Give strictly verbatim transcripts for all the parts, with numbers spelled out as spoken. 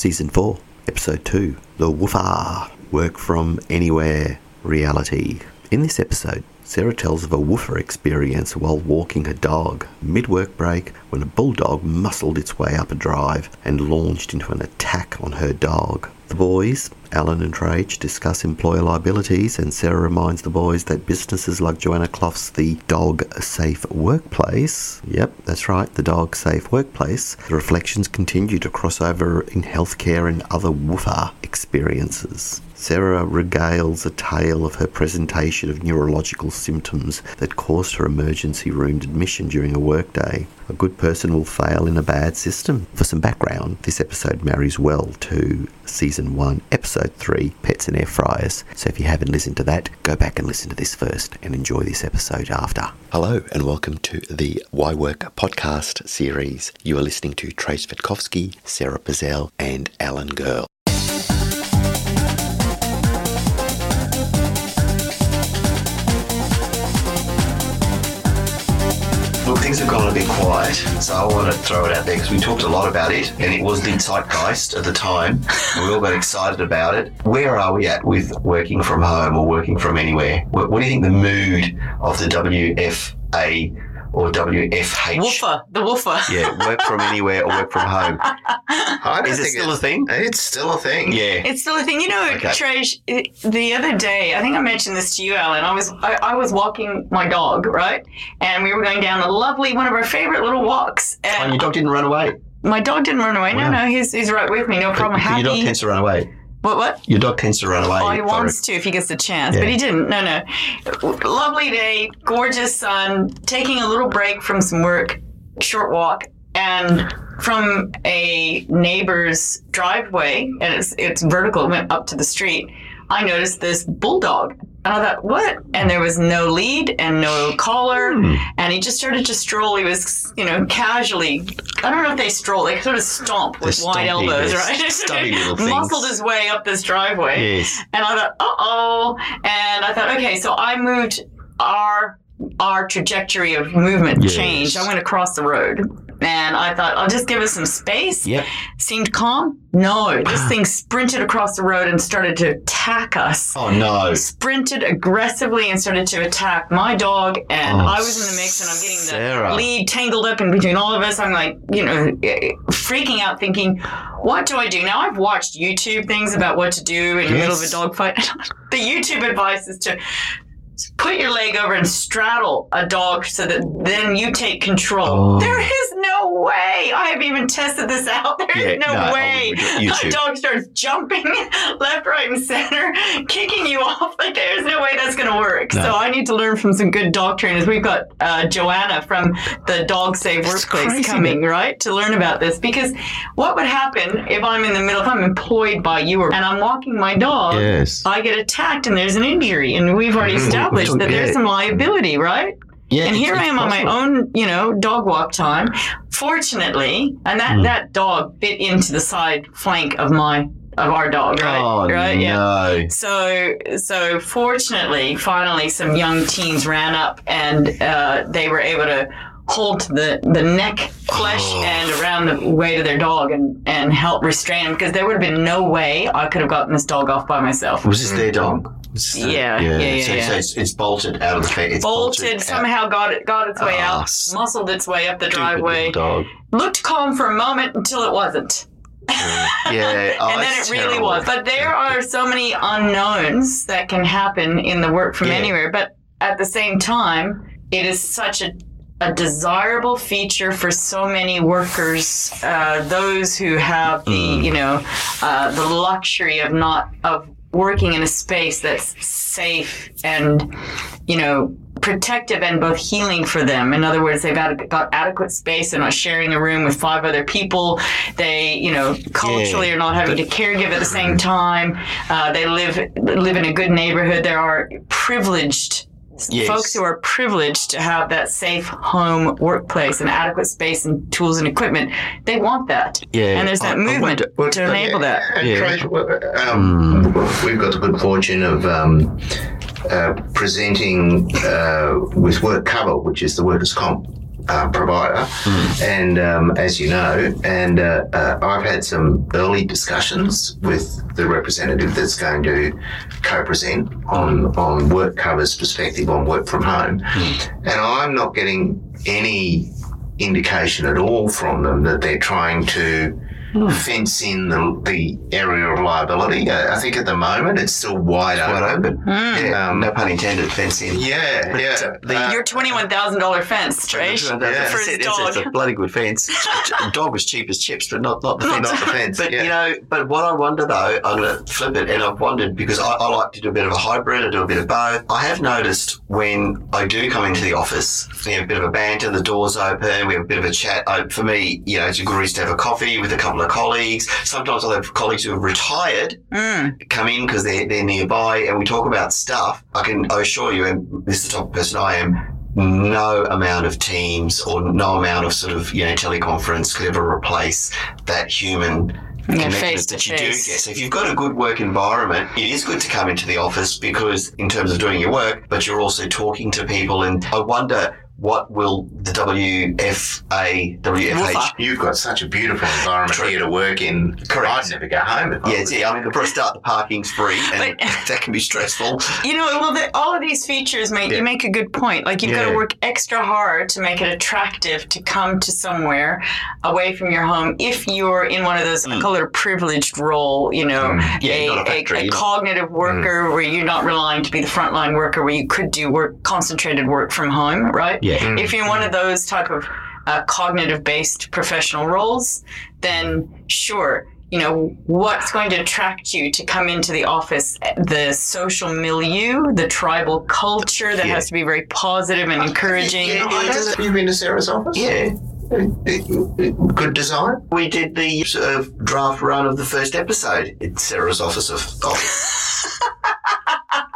Season four, Episode two, The WooFA, Work From Anywhere Reality. In this episode, Sarah tells of a WooFA experience while walking her dog, mid-work break, when a bulldog muscled its way up a drive and launched into an attack on her dog. The boys, Alan and Trajce, discuss employer liabilities, and Sarah reminds the boys that businesses like Joanna Clough's The Dog Safe Workplace, yep, that's right, The Dog Safe Workplace, the reflections continue to cross over in healthcare and other WooFA experiences. Sarah regales a tale of her presentation of neurological symptoms that caused her emergency room admission during a workday. A good person will fail in a bad system. For some background, this episode marries well to Season one, Episode three, Pets and Air Fryers. So if you haven't listened to that, go back and listen to this first and enjoy this episode after. Hello and welcome to the Why Work podcast series. You are listening to Trajce Witkowski, Sarah Bazell and Alan Girl. Things have gone a bit quiet, so I want to throw it out there because we talked a lot about it and it was the zeitgeist at the time. We all got excited about it. Where are we at with working from home or working from anywhere? What, what do you think the mood of the W F A or W F H? WooFA, the WooFA. Yeah, work from anywhere or work from home. I Is it still a thing? It's still a thing. Yeah. It's still a thing. You know, okay. Trajce, the other day, I think I mentioned this to you, Alan, I was I, I was walking my dog, right? And we were going down a lovely, one of our favourite little walks. And, and your dog didn't run away? My dog didn't run away. Wow. No, no, he's he's right with me, no problem. But happy. Your dog tends to run away. What, what? Your dog tends to run away. Oh, he wants to if he gets the chance, yeah. But he didn't. No, no. Lovely day, gorgeous sun, taking a little break from some work, short walk, and from a neighbor's driveway, and it's, it's vertical, it went up to the street, I noticed this bulldog. And I thought, what? And there was no lead and no collar. Mm. And he just started to stroll. He was, you know, casually. I don't know if they stroll. They sort of stomp with wide elbows, right? Stubby little things. Muscled his way up this driveway. Yes. And I thought, uh-oh. And I thought, okay, so I moved our our trajectory of movement yes. changed. I went across the road. And I thought, I'll just give it some space. Yep. Seemed calm. No, this thing sprinted across the road and started to attack us. Oh, no. Sprinted aggressively and started to attack my dog. And oh, I was in the mix, and I'm getting Sarah. the lead tangled up in between all of us. I'm like, you know, freaking out thinking, what do I do? Now, I've watched YouTube things about what to do in yes. the middle of a dog fight. The YouTube advice is to put your leg over and straddle a dog so that then you take control. Oh. There is no way. I have even tested this out. There yeah, is no, no way. A dog starts jumping left, right, and center, kicking you off. Like, there's no way that's going to work. No. So I need to learn from some good dog trainers. We've got uh, Joanna from the Dog Safe Workplace coming, right, to learn about this. Because what would happen if I'm in the middle, if I'm employed by you or, and I'm walking my dog, yes. I get attacked and there's an injury. And we've already mm-hmm. established that there's some liability, right? Yeah, and here I am possible. on my own, you know, dog walk time. Fortunately, and that, mm. that dog bit into the side flank of my of our dog, right? Oh, right? No. Yeah. So, so fortunately, finally, some young teens ran up and uh, they were able to hold the, the neck flesh oh. and around the weight of their dog and, and help restrain him, because there would have been no way I could have gotten this dog off by myself. Was this their dog? So, yeah, yeah, yeah. So, yeah. so it's, it's bolted out of the fence. It's bolted, bolted somehow got it, got its way oh, out, muscled its way up the driveway. Dog. Looked calm for a moment until it wasn't. Yeah, yeah. Oh, and then it terrible. really was. But there are so many unknowns that can happen in the work from yeah. anywhere. But at the same time, it is such a a desirable feature for so many workers, uh, those who have the mm. you know uh, the luxury of not of. working in a space that's safe and, you know, protective and both healing for them. In other words, they've ad- got adequate space. They're not sharing a room with five other people. They, you know, culturally yeah, are not having to caregive at the same time. Uh, they live live in a good neighborhood. There are privileged yes. folks who are privileged to have that safe home workplace and adequate space and tools and equipment. They want that. Yeah. And there's that I, movement I wonder, well, to enable yeah, that. Yeah. Um, mm. We've got the good fortune of um, uh, presenting uh, with WorkCover, which is the workers' comp uh, provider, mm. and um, as you know, and uh, uh, I've had some early discussions with the representative that's going to co-present on, on WorkCover's perspective on work from home, mm. and I'm not getting any indication at all from them that they're trying to mm. fence in the, the area of liability. I, I think at the moment it's still wide, it's wide open. open. Mm. Yeah, um, no pun intended, fence in. Yeah, but yeah. The, uh, your twenty-one thousand dollars fence, Trajce, yeah. for his dog. It's, it's a bloody good fence. Dog was cheap as chips, but not, not the fence. Not the fence, But, yeah. you know, but what I wonder, though, I'm going to flip it, and I've wondered because I, I like to do a bit of a hybrid, I do a bit of both. I have noticed when I do come into the office, we have a bit of a banter, the door's open, we have a bit of a chat. I, for me, you know, it's a good reason to have a coffee with a couple of colleagues. Sometimes I'll have colleagues who have retired mm. come in because they're, they're nearby and we talk about stuff. I can I assure you, and this is the type of person I am, no amount of Teams or no amount of sort of, you know, teleconference could ever replace that human yeah, face to that you face. do get. So if you've got a good work environment, it is good to come into the office because in terms of doing your work, but you're also talking to people. And I wonder, what will the W F A, W F H... You've got such a beautiful environment True. here to work in. Correct. I'd never go home. If yeah, I, yeah, I mean, before I start, the parking's free, and but, that can be stressful. You know, well, the, all of these features, mate, yeah. you make a good point. Like, you've yeah. got to work extra hard to make it attractive to come to somewhere away from your home if you're in one of those, mm. I call it a privileged role, you know, mm. yeah, a, not a, factory, a, a cognitive worker mm. where you're not relying to be the frontline worker, where you could do work, concentrated work from home, right? Yeah. Yeah. If you're one of those type of uh, cognitive-based professional roles, then sure, you know, what's going to attract you to come into the office? The social milieu, the tribal culture that yeah. has to be very positive and encouraging. Yeah, yeah, yeah. You've been to Sarah's office? Yeah. Good design. We did the uh, draft run of the first episode in Sarah's office of office.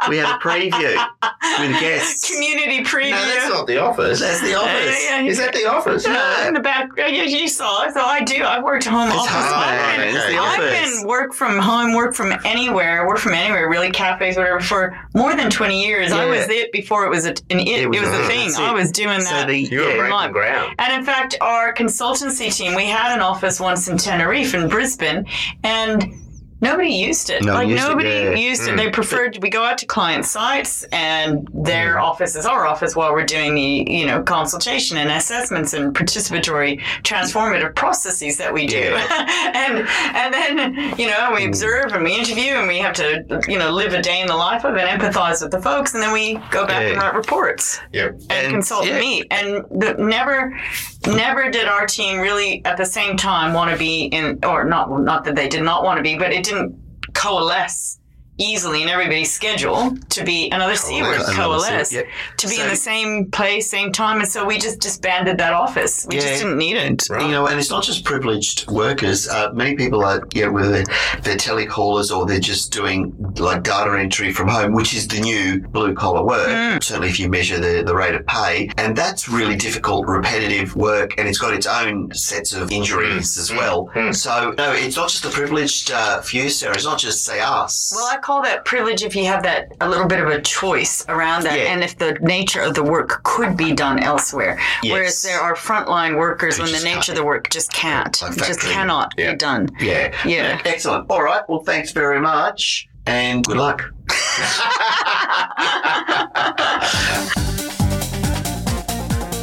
We had a preview with guests. Community preview. No, that's not the office. That's the office. Uh, yeah, Is that the office? No, no. In the back. Yeah, you saw. So I do. I worked home it's office. Home. It's the I office. can work from home, work from anywhere, work from anywhere, really, cafes, whatever, for more than twenty years. Yeah. I was it before it was a, an it. It was, it was a, a thing. I was doing so that. The, you were yeah, breaking month. ground. And in fact, our consultancy team, we had an office once in Tenerife in Brisbane, and nobody used it. No, like used nobody it, yeah. used it. Mm. They preferred we go out to client sites, and their mm. office is our office while we're doing the, you know, consultation and assessments and participatory transformative processes that we do. Yeah. and and then, you know, we observe and we interview and we have to, you know, live a day in the life of and empathize with the folks, and then we go back yeah. and write reports. Yep. And, and consult yeah. me. And the, never never did our team really at the same time want to be in, or not not that they did not want to be, but it didn't coalesce easily in everybody's schedule to be another C word, coalesce, yep. to be so, in the same place, same time. And so we just disbanded that office. We yeah, just didn't need it. Right. You know, and it's not just privileged workers. Uh, many people are, you know, whether they're, they're telecallers or they're just doing like data entry from home, which is the new blue collar work, mm. certainly if you measure the, the rate of pay. And that's really difficult, repetitive work, and it's got its own sets of injuries mm. as well. Mm. So, no, it's not just the privileged uh, few, Sarah. It's not just, say, us. Well, I call that privilege if you have that a little bit of a choice around that, yeah. and if the nature of the work could be done elsewhere. Yes. Whereas there are frontline workers they when the nature of the work just can't, like just cannot yeah. be done. Yeah. yeah, yeah. Excellent. All right. Well, thanks very much, and good luck.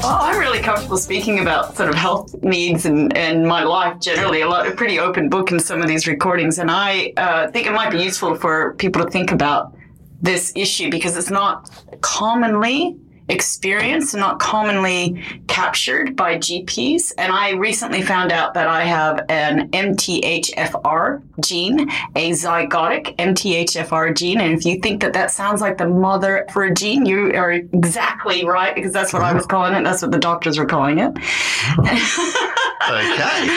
Well, I'm really comfortable speaking about sort of health needs and, and my life generally. A lot, a pretty open book in some of these recordings. And I uh, think it might be useful for people to think about this issue because it's not commonly experienced and not commonly captured by G Ps. And I recently found out that I have an M T H F R gene, a zygotic M T H F R gene. And if you think that that sounds like the mother for a gene, you are exactly right, because that's what I was calling it. That's what the doctors were calling it. Okay.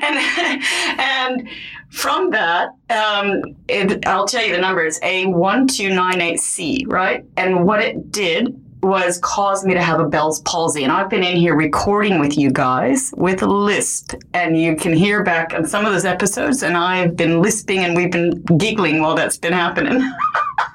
and, and from that, um, it, I'll tell you the number. It's A one two nine eight C, right? And what it did was caused me to have a Bell's palsy. And I've been in here recording with you guys with a lisp. And you can hear back on some of those episodes. And I've been lisping and we've been giggling while that's been happening.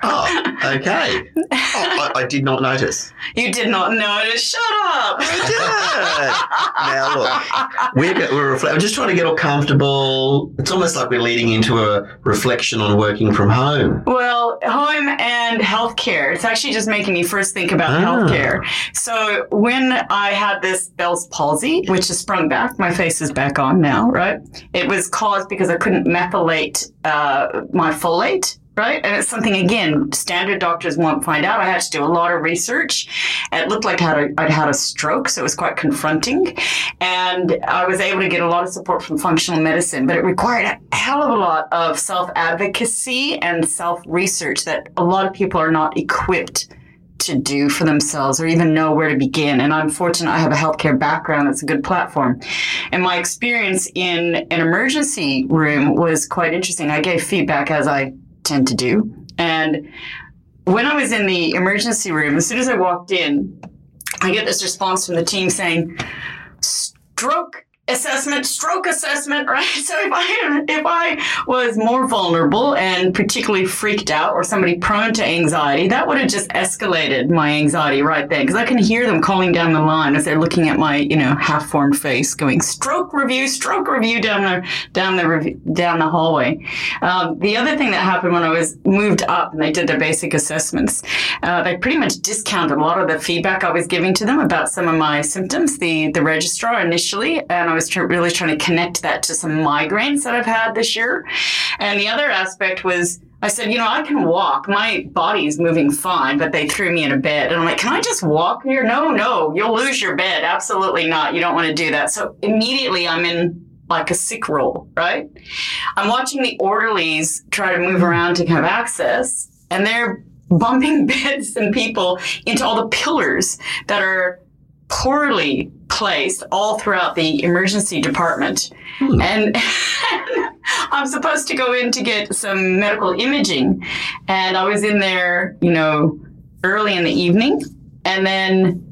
Oh, okay. Oh, I, I did not notice. You did not notice. Shut up. I did. Now, look, we're, we're, reflect- we're just trying to get all comfortable. It's almost like we're leading into a reflection on working from home. Well, home and healthcare. It's actually just making me first think about ah. healthcare. So when I had this Bell's palsy, which has sprung back, my face is back on now, right? It was caused because I couldn't methylate uh, my folate. Right? And it's something, again, standard doctors won't find out. I had to do a lot of research. It looked like I'd, I'd had a stroke, so it was quite confronting. And I was able to get a lot of support from functional medicine, but it required a hell of a lot of self-advocacy and self-research that a lot of people are not equipped to do for themselves or even know where to begin. And I'm fortunate I have a healthcare background that's a good platform. And my experience in an emergency room was quite interesting. I gave feedback as I tend to do. And when I was in the emergency room, as soon as I walked in, I get this response from the team saying, stroke assessment, stroke assessment, right? So if I if I was more vulnerable and particularly freaked out or somebody prone to anxiety, that would have just escalated my anxiety right then, because I can hear them calling down the line as they're looking at my, you know, half-formed face going, stroke review, stroke review down the, down the, review, down the hallway. Um, the other thing that happened when I was moved up and they did their basic assessments, uh, they pretty much discounted a lot of the feedback I was giving to them about some of my symptoms, the, the registrar initially, and I I was tr- really trying to connect that to some migraines that I've had this year. And the other aspect was, I said, you know, I can walk. My body's moving fine, but they threw me in a bed. And I'm like, can I just walk here? No, no, you'll lose your bed. Absolutely not. You don't want to do that. So immediately I'm in like a sick role, right? I'm watching the orderlies try to move around to have access, and they're bumping beds and people into all the pillars that are poorly placed all throughout the emergency department. Hmm. And I'm supposed to go in to get some medical imaging. And I was in there, you know, early in the evening. And then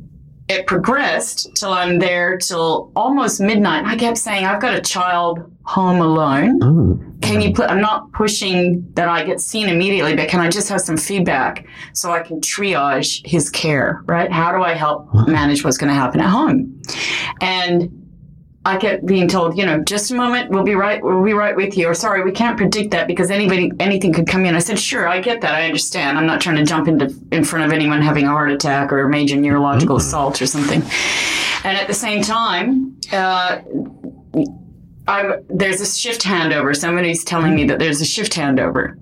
it progressed till I'm there till almost midnight. I kept saying, I've got a child home alone. Ooh. Can you put, I'm not pushing that I get seen immediately, but can I just have some feedback so I can triage his care, right? How do I help manage what's going to happen at home? And I kept being told, you know, just a moment, we'll be right, we'll be right with you. Or sorry, we can't predict that because anybody, anything could come in. I said, sure, I get that. I understand. I'm not trying to jump into in front of anyone having a heart attack or a major neurological assault or something. And at the same time, uh, I'm, there's a shift handover. Somebody's telling me that there's a shift handover.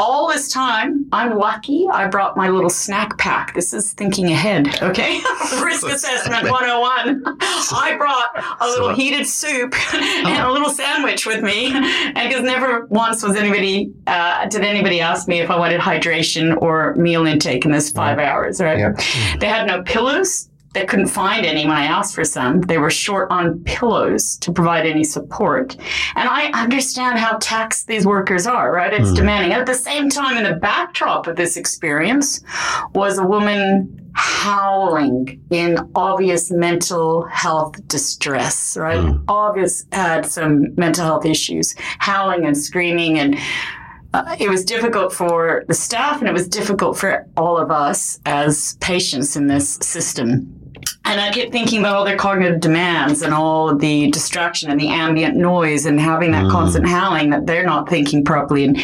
All this time, I'm lucky I brought my little snack pack. This is thinking ahead, okay? Risk assessment one oh one. I brought a little heated soup and a little sandwich with me, and because never once was anybody, uh, did anybody ask me if I wanted hydration or meal intake in this five hours, right? Yeah. They had no pillows. They couldn't find any when I asked for some. They were short on pillows to provide any support. And I understand how taxed these workers are, right? It's mm. demanding. At the same time, in the backdrop of this experience was a woman howling in obvious mental health distress, right? Mm. Obvious had some mental health issues, howling and screaming, and uh, it was difficult for the staff, and it was difficult for all of us as patients in this system. And I kept thinking about all their cognitive demands and all the distraction and the ambient noise and having that mm. constant howling that they're not thinking properly. And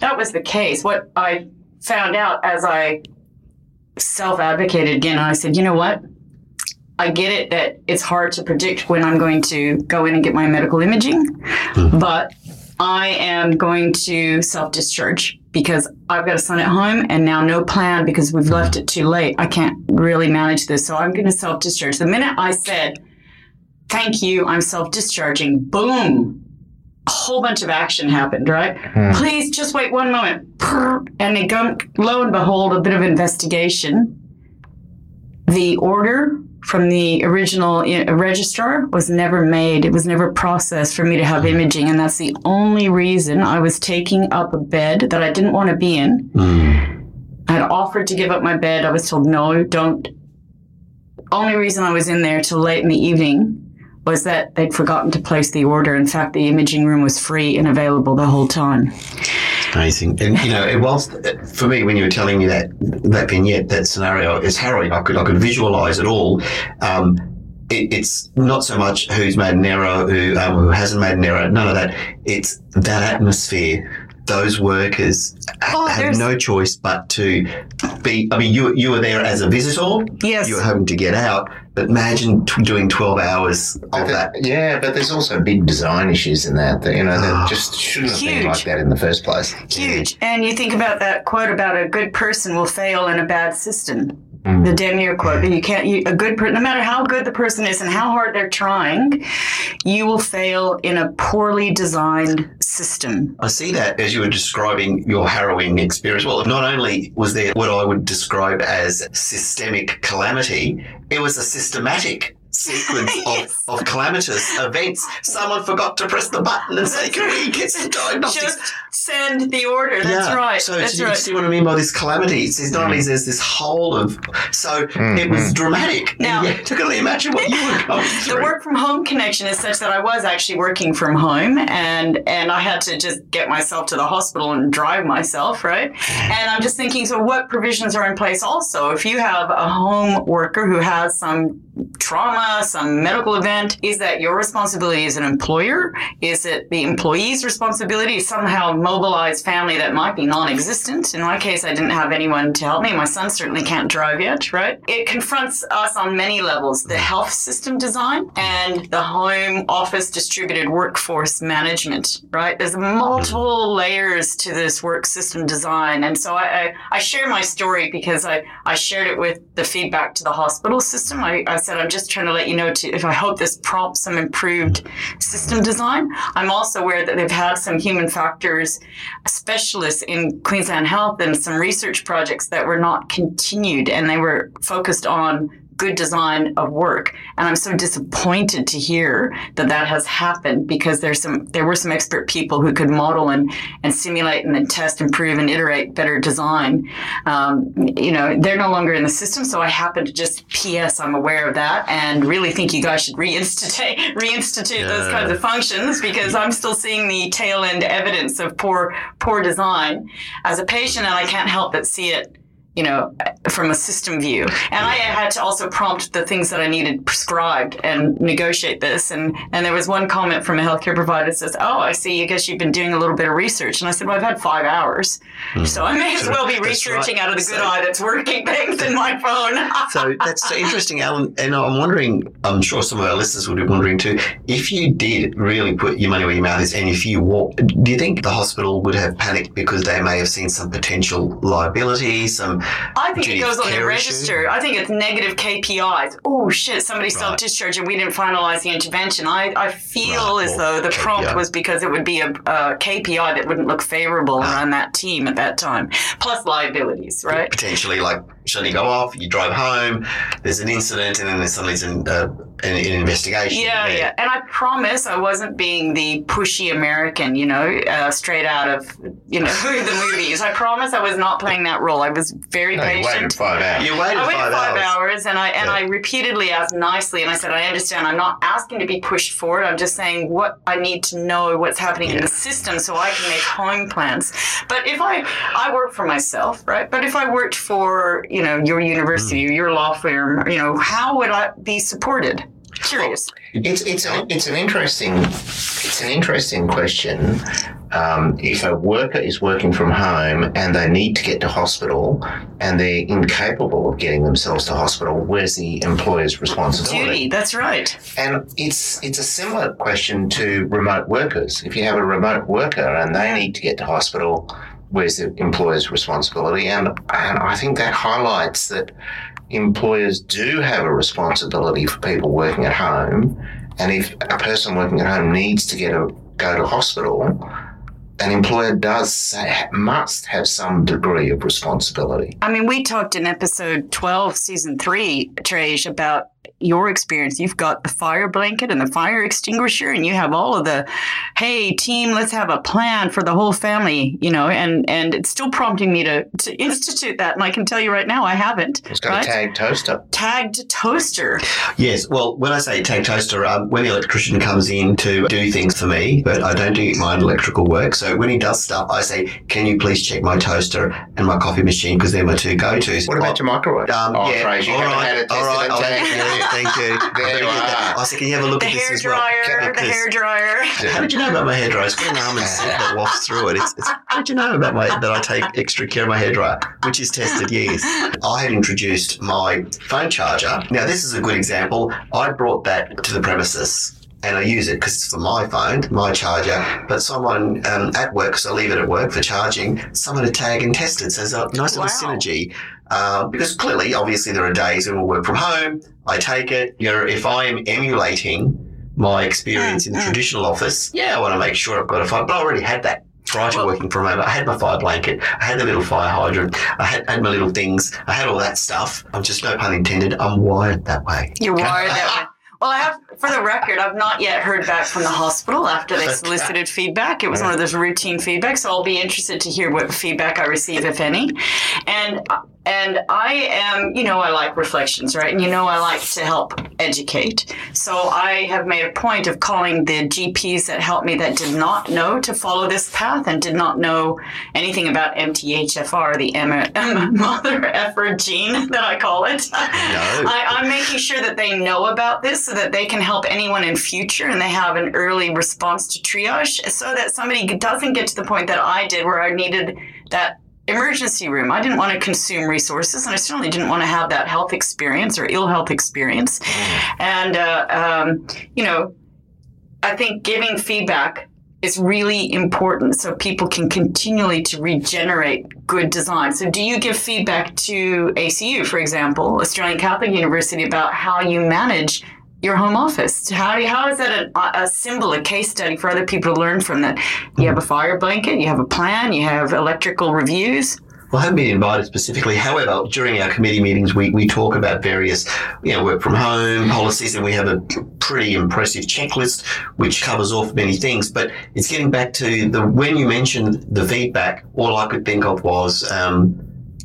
that was the case. What I found out as I self-advocated again, I said, you know what? I get it that it's hard to predict when I'm going to go in and get my medical imaging, mm. but I am going to self-discharge because I've got a son at home and now no plan because we've left it too late. I can't really manage this, so I'm going to self-discharge. The minute I said, thank you, I'm self-discharging, boom, a whole bunch of action happened, right? Hmm. Please just wait one moment. And they go, lo and behold, a bit of investigation. The order from the original registrar was never made. It was never processed for me to have imaging. And that's the only reason I was taking up a bed that I didn't want to be in. Mm. I had offered to give up my bed. I was told, no, don't. Only reason I was in there till late in the evening was that they'd forgotten to place the order. In fact, the imaging room was free and available the whole time. Amazing. And, you know, it was, for me, when you were telling me that, that vignette, that scenario is harrowing. I could, I could visualize it all. Um, it, it's not so much who's made an error, who, um, who hasn't made an error, none of that. It's that atmosphere. Those workers oh, have no choice but to be, I mean, you you were there as a visitor. Yes. You were hoping to get out, but imagine t- doing twelve hours but of the, that. Yeah, but there's also big design issues in that, that you know, that oh, just shouldn't huge. have been like that in the first place. Huge. Yeah. And you think about that quote about a good person will fail in a bad system, mm. the Denier quote. Yeah. You can't, you, a good person, no matter how good the person is and how hard they're trying, you will fail in a poorly designed system. I see that as you were describing your harrowing experience. Well, not only was there what I would describe as systemic calamity, it was a systematic sequence yes. of, of calamitous events. Someone forgot to press the button and say, can we get some diagnostics? Just send the order. That's yeah. right. So That's do you right. see what I mean by this calamity? It's not only there's this whole of... So mm-hmm. it was dramatic. Now, you can only imagine what you were going through. The work from home connection is such that I was actually working from home and, and I had to just get myself to the hospital and drive myself, right? And I'm just thinking, so what provisions are in place also? If you have a home worker who has some trauma, some medical event, is that your responsibility as an employer? Is it the employee's responsibility to somehow mobilize family that might be non-existent? In my case, I didn't have anyone to help me. My son certainly can't drive yet, right? It confronts us on many levels, the health system design and the home office distributed workforce management, right? There's multiple layers to this work system design. And so I, I, I share my story because I, I shared it with the feedback to the hospital system. I, I said, I'm just trying to let you know to, if I hope this prompts some improved system design. I'm also aware that they've had some human factors specialists in Queensland Health and some research projects that were not continued and they were focused on good design of work. And I'm so disappointed to hear that that has happened because there's some there were some expert people who could model and, and simulate and then test, improve, and iterate better design. Um, you know, they're no longer in the system, so I happen to just P S I'm aware of that and really think you guys should reinstitute, reinstitute yeah. those kinds of functions because I'm still seeing the tail end evidence of poor, poor design as a patient and I can't help but see it you know, from a system view. And yeah. I had to also prompt the things that I needed prescribed and negotiate this. And, and there was one comment from a healthcare provider that says, oh, I see, I guess you've been doing a little bit of research. And I said, well, I've had five hours. Mm. So I may as well be researching right. out of the good so, eye that's working things in my phone. So that's interesting, Alan. And I'm wondering, I'm sure some of our listeners would be wondering too, if you did really put your money where your mouth is and if you walk, do you think the hospital would have panicked because they may have seen some potential liability, some I think it goes on the register. Issue? I think it's negative K P Is. Oh, shit, somebody right. self-discharged and we didn't finalise the intervention. I, I feel right. as though the K P I. Prompt was because it would be a, a K P I that wouldn't look favourable ah. around that team at that time, plus liabilities, right? Potentially, like, shutting go off, you drive home, there's an incident, and then there's suddenly an, uh, an, an investigation. Yeah, yeah, yeah. And I promise I wasn't being the pushy American, you know, uh, straight out of, you know, the movies. I promise I was not playing that role. I was very no, patient. You waited five hours. You waited I waited five, five hours. hours, and I and yeah. I repeatedly asked nicely, and I said, I understand. I'm not asking to be pushed forward. I'm just saying what I need to know what's happening yeah. in the system so I can make home plans. But if I, I work for myself, right? But if I worked for, you know, your university, or your law firm, you know, how would I be supported? Curious. Well, it's it's a, it's an interesting it's an interesting question. Um, if a worker is working from home and they need to get to hospital and they're incapable of getting themselves to hospital, where's the employer's responsibility? Duty, that's right. And it's it's a similar question to remote workers. If you have a remote worker and they need to get to hospital, where's the employer's responsibility? And, and I think that highlights that employers do have a responsibility for people working at home. And if a person working at home needs to get a, go to hospital, an employer does must have some degree of responsibility. I mean, we talked in episode twelve, season three, Trajce, about your experience. You've got the fire blanket and the fire extinguisher, and you have all of the, hey, team, let's have a plan for the whole family, you know, and, and it's still prompting me to, to institute that. And I can tell you right now, I haven't. It's got right? a tagged toaster. Tagged toaster. Yes. Well, when I say tagged toaster, um, when the electrician comes in to do things for me, but I don't do my electrical work. So when he does stuff, I say, can you please check my toaster and my coffee machine, because they're my two go-tos. What about your microwave? Um, oh, yeah. Fraser, you all haven't right, had it tested right, and tagged. Yeah, thank you. There you are. I said, can you have a look the at this as well? Dryer, the hair dryer. How did you know about my hair dryer? It's got an almond that wafts through it. It's, it's, how did you know about my that I take extra care of my hair dryer, which is tested, yes. I had introduced my phone charger. Now, this is a good example. I brought that to the premises. And I use it because it's for my phone, my charger. But someone um, at work, because I leave it at work for charging, someone to tag and test it. So there's a nice wow. little synergy. Uh, because clearly, obviously, there are days when we'll work from home. I take it. You know, if I am emulating my experience in the traditional office, yeah, I want to make sure I've got a phone. But I already had that. Prior to well, working from home, I had my fire blanket, I had the little fire hydrant, I had, had my little things, I had all that stuff. I'm just, no pun intended, I'm wired that way. You're wired that way. Well, I have, for the record, I've not yet heard back from the hospital after they solicited feedback. It was one of those routine feedbacks, so I'll be interested to hear what feedback I receive, if any. And and I am, you know, I like reflections, right? And you know I like to help educate. So I have made a point of calling the G Ps that helped me that did not know to follow this path and did not know anything about M T H F R, the M- M- mother effer gene that I call it. No. I, I'm making sure that they know about this, so that they can help anyone in future and they have an early response to triage, so that somebody doesn't get to the point that I did where I needed that emergency room. I didn't want to consume resources, and I certainly didn't want to have that health experience or ill health experience. And, uh, um, you know, I think giving feedback is really important so people can continually to regenerate good design. So do you give feedback to A C U, for example, Australian Catholic University, about how you manage your home office? How how is that a, a symbol, a case study for other people to learn from? That you have a fire blanket, you have a plan, you have electrical reviews. Well, I haven't been invited specifically. However, during our committee meetings, we, we talk about various, you know, work from home policies, and we have a pretty impressive checklist which covers off many things. But it's getting back to the when you mentioned the feedback, all I could think of was um,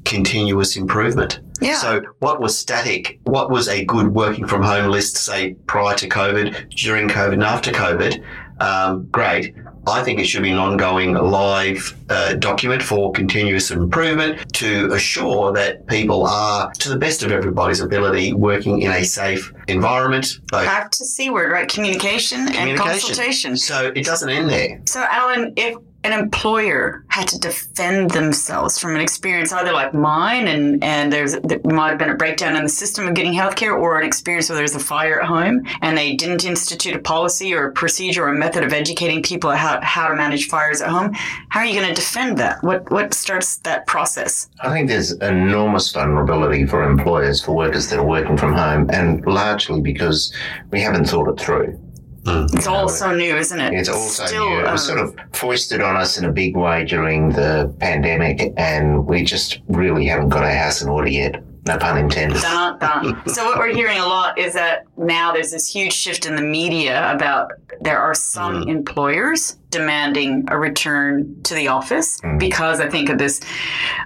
continuous improvement. Yeah. So what was static, what was a good working from home list, say, prior to COVID, during COVID and after COVID, um, great. I think it should be an ongoing live uh, document for continuous improvement to assure that people are, to the best of everybody's ability, working in a safe environment. Both back to C word, right? Communication, Communication and consultation. So it doesn't end there. So, Alan, if an employer had to defend themselves from an experience either like mine, and, and there's there might have been a breakdown in the system of getting healthcare, or an experience where there's a fire at home and they didn't institute a policy or a procedure or a method of educating people how, how to manage fires at home. How are you going to defend that? What what starts that process? I think there's enormous vulnerability for employers, for workers that are working from home, and largely because we haven't thought it through. Mm. It's all so new, isn't it? It's all so new. It was sort of foisted on us in a big way during the pandemic, and we just really haven't got our house in order yet. No pun intended. Dun, dun. So what we're hearing a lot is that now there's this huge shift in the media about there are some mm. employers demanding a return to the office mm. because I think of this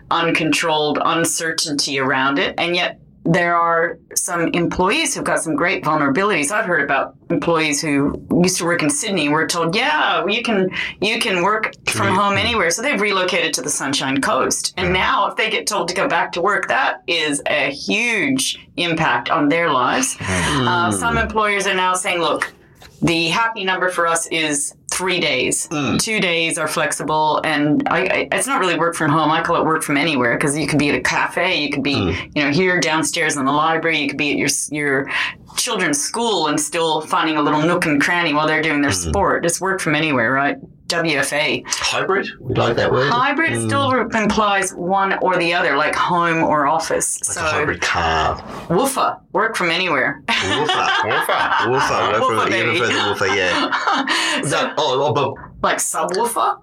uncontrolled uncertainty around it, and yet there are some employees who've got some great vulnerabilities. I've heard about employees who used to work in Sydney were told, yeah, you can you can work from mm-hmm. home anywhere. So they've relocated to the Sunshine Coast. And now if they get told to go back to work, that is a huge impact on their lives. Mm. Uh, some employers are now saying, look, the happy number for us is three days. Mm. Two days are flexible, and I, I, it's not really work from home. I call it work from anywhere, because you could be at a cafe, you could be, mm. you know, here downstairs in the library, you could be at your your children's school and still finding a little nook and cranny while they're doing their mm. sport. It's work from anywhere, right? W F A. Hybrid? We like that word. Hybrid mm. still implies one or the other, like home or office. Like so, a hybrid car. WooFA, work from anywhere. WooFA, WooFA, WooFA, WooFA, even further WooFA, yeah. So, no, oh, oh, oh. Like subwoofer?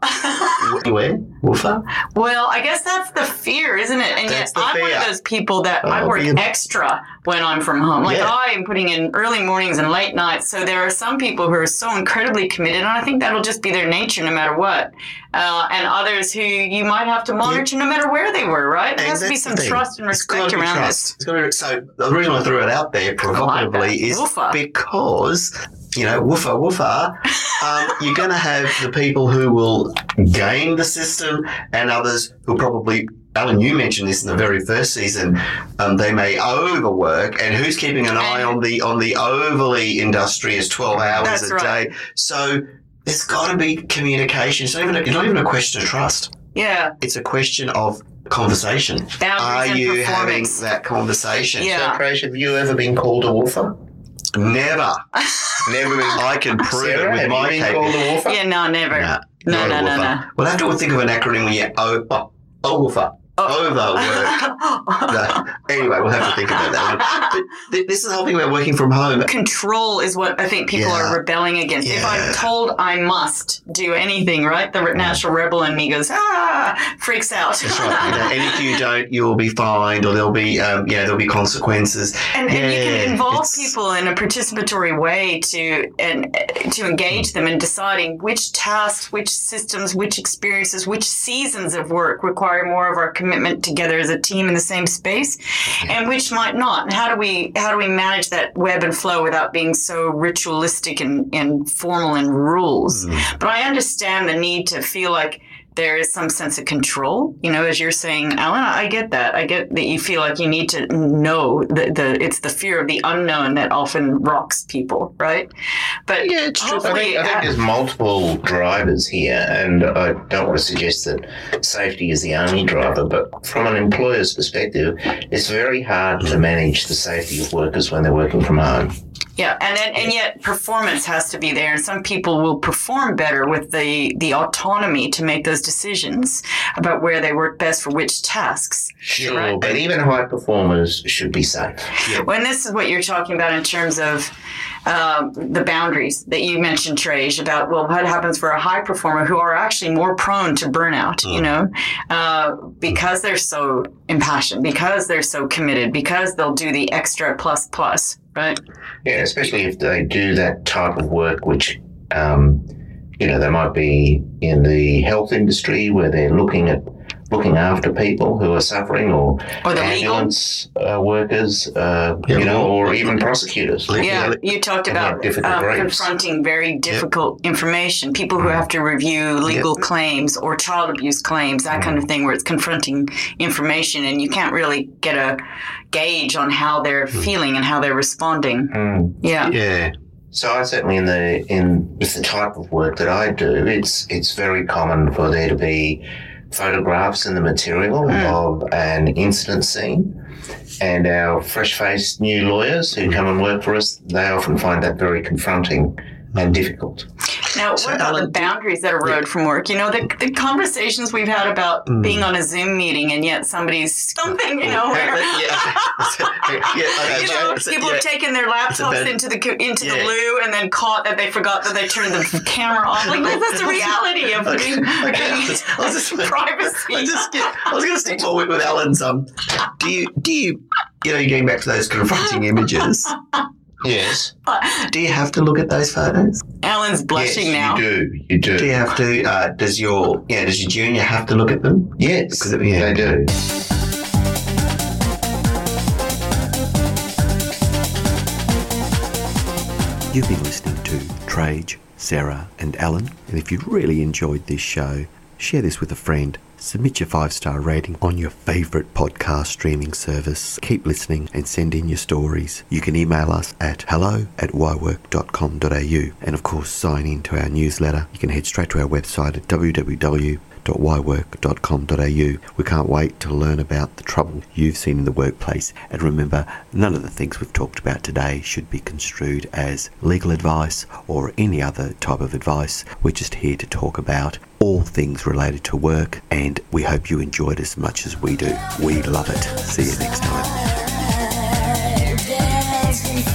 anywhere, WooFA? Well, I guess that's the fear, isn't it? And that's yet I'm fear. One of those people that oh, I work being... extra when I'm from home. Like yeah. I am putting in early mornings and late nights. So there are some people who are so incredibly committed, and I think that'll just be their nature no matter what. Uh, and others who you might have to monitor yeah. no matter where they were, right? There and has to be some trust and respect around trust. this. It's be, so the reason I threw it out there provocatively like is WooFA. because... You know, woofa, woofa, um, you're going to have the people who will game the system and others who probably, Alan, you mentioned this in the very first season, um, they may overwork, and who's keeping an eye on the on the overly industrious twelve hours That's a right. day? So there's got to be communication. It's not even a, not even a question of trust. Yeah. It's a question of conversation. Are you having that conversation? Yeah. So, Trajce, have you ever been called a woofa? Never. Never. Been, I can prove Sarah, it with my case. Yeah, no, never. Nah, no, no, no, no. We'll have to think of an acronym when you're over. Over. Overwork. No. Anyway, we'll have to think about that one. But th- this is the whole thing about working from home. Control is what I think people yeah. are rebelling against. Yeah. If I'm told I must do anything, right, the re- natural rebel in me goes, ah, freaks out. That's right. You know, and if you don't, you'll be fined, or there'll be, um, yeah, there'll be consequences. And, yeah, and you can involve people in a participatory way to and to engage them in deciding which tasks, which systems, which experiences, which seasons of work require more of our commitment together as a team in the same space, yeah. and which might not. And how do we how do we manage that web and flow without being so ritualistic and, and formal in rules? Mm. But I understand the need to feel like there is some sense of control. You know, as you're saying, Alan, I get that. I get that you feel like you need to know the the it's the fear of the unknown that often rocks people, right? But yeah, it's true. I think, I think at- there's multiple drivers here, and I don't want to suggest that safety is the only driver, but from an employer's perspective, it's very hard to manage the safety of workers when they're working from home. Yeah, and then, and yet performance has to be there, and some people will perform better with the, the autonomy to make those decisions about where they work best for which tasks. Sure, right? But even high performers should be safe. Yeah. Well, and this is what you're talking about in terms of uh, the boundaries that you mentioned, Trajce, about, well, what happens for a high performer who are actually more prone to burnout, mm. you know, uh, because they're so impassioned, because they're so committed, because they'll do the extra plus plus. Right. Yeah, especially if they do that type of work, which, um, you know, they might be in the health industry where they're looking at looking after people who are suffering, or, or the ambulance legal. Uh, workers, uh, yeah. you know, or even prosecutors. Yeah, you talked about um, confronting very difficult yep. information, people who have to review legal yep. claims or child abuse claims, that mm. kind of thing, where it's confronting information and you can't really get a gauge on how they're mm. feeling and how they're responding. Mm. Yeah. Yeah. So I certainly in the in with the type of work that I do, it's it's very common for there to be photographs in the material mm. of an incident scene, and our fresh-faced new lawyers who come and work for us, they often find that very confronting and difficult. Now, so what about Alan, the boundaries that erode yeah. from work? You know, the, the conversations we've had about mm. being on a Zoom meeting and yet somebody's something, you know, where you know, people yeah. have taken their laptops into the into yeah. the loo and then caught that they forgot that they turned the camera off. Like, that's the reality of okay. being okay. Just, just, privacy. I, just, yeah, I was going to stick to with, with Alan's. Um, do you do you you know, you're getting back to those confronting images? Yes. Do you have to look at those photos? Alan's blushing yes, now. You do. You do. Do you have to? Uh, does your yeah? Does your junior have to look at them? Yes, because it, yeah, they do. You've been listening to Trajce, Sarah, and Alan. And if you really enjoyed this show, share this with a friend. Submit your five-star rating on your favourite podcast streaming service. Keep listening and send in your stories. You can email us at hello at y work dot com dot a u and, of course, sign in to our newsletter. You can head straight to our website at w w w dot y work dot com dot a u. We can't wait to learn about the trouble you've seen in the workplace. And remember, none of the things we've talked about today should be construed as legal advice or any other type of advice. We're just here to talk about all things related to work, and we hope you enjoyed as much as we do. We love it. See you next time.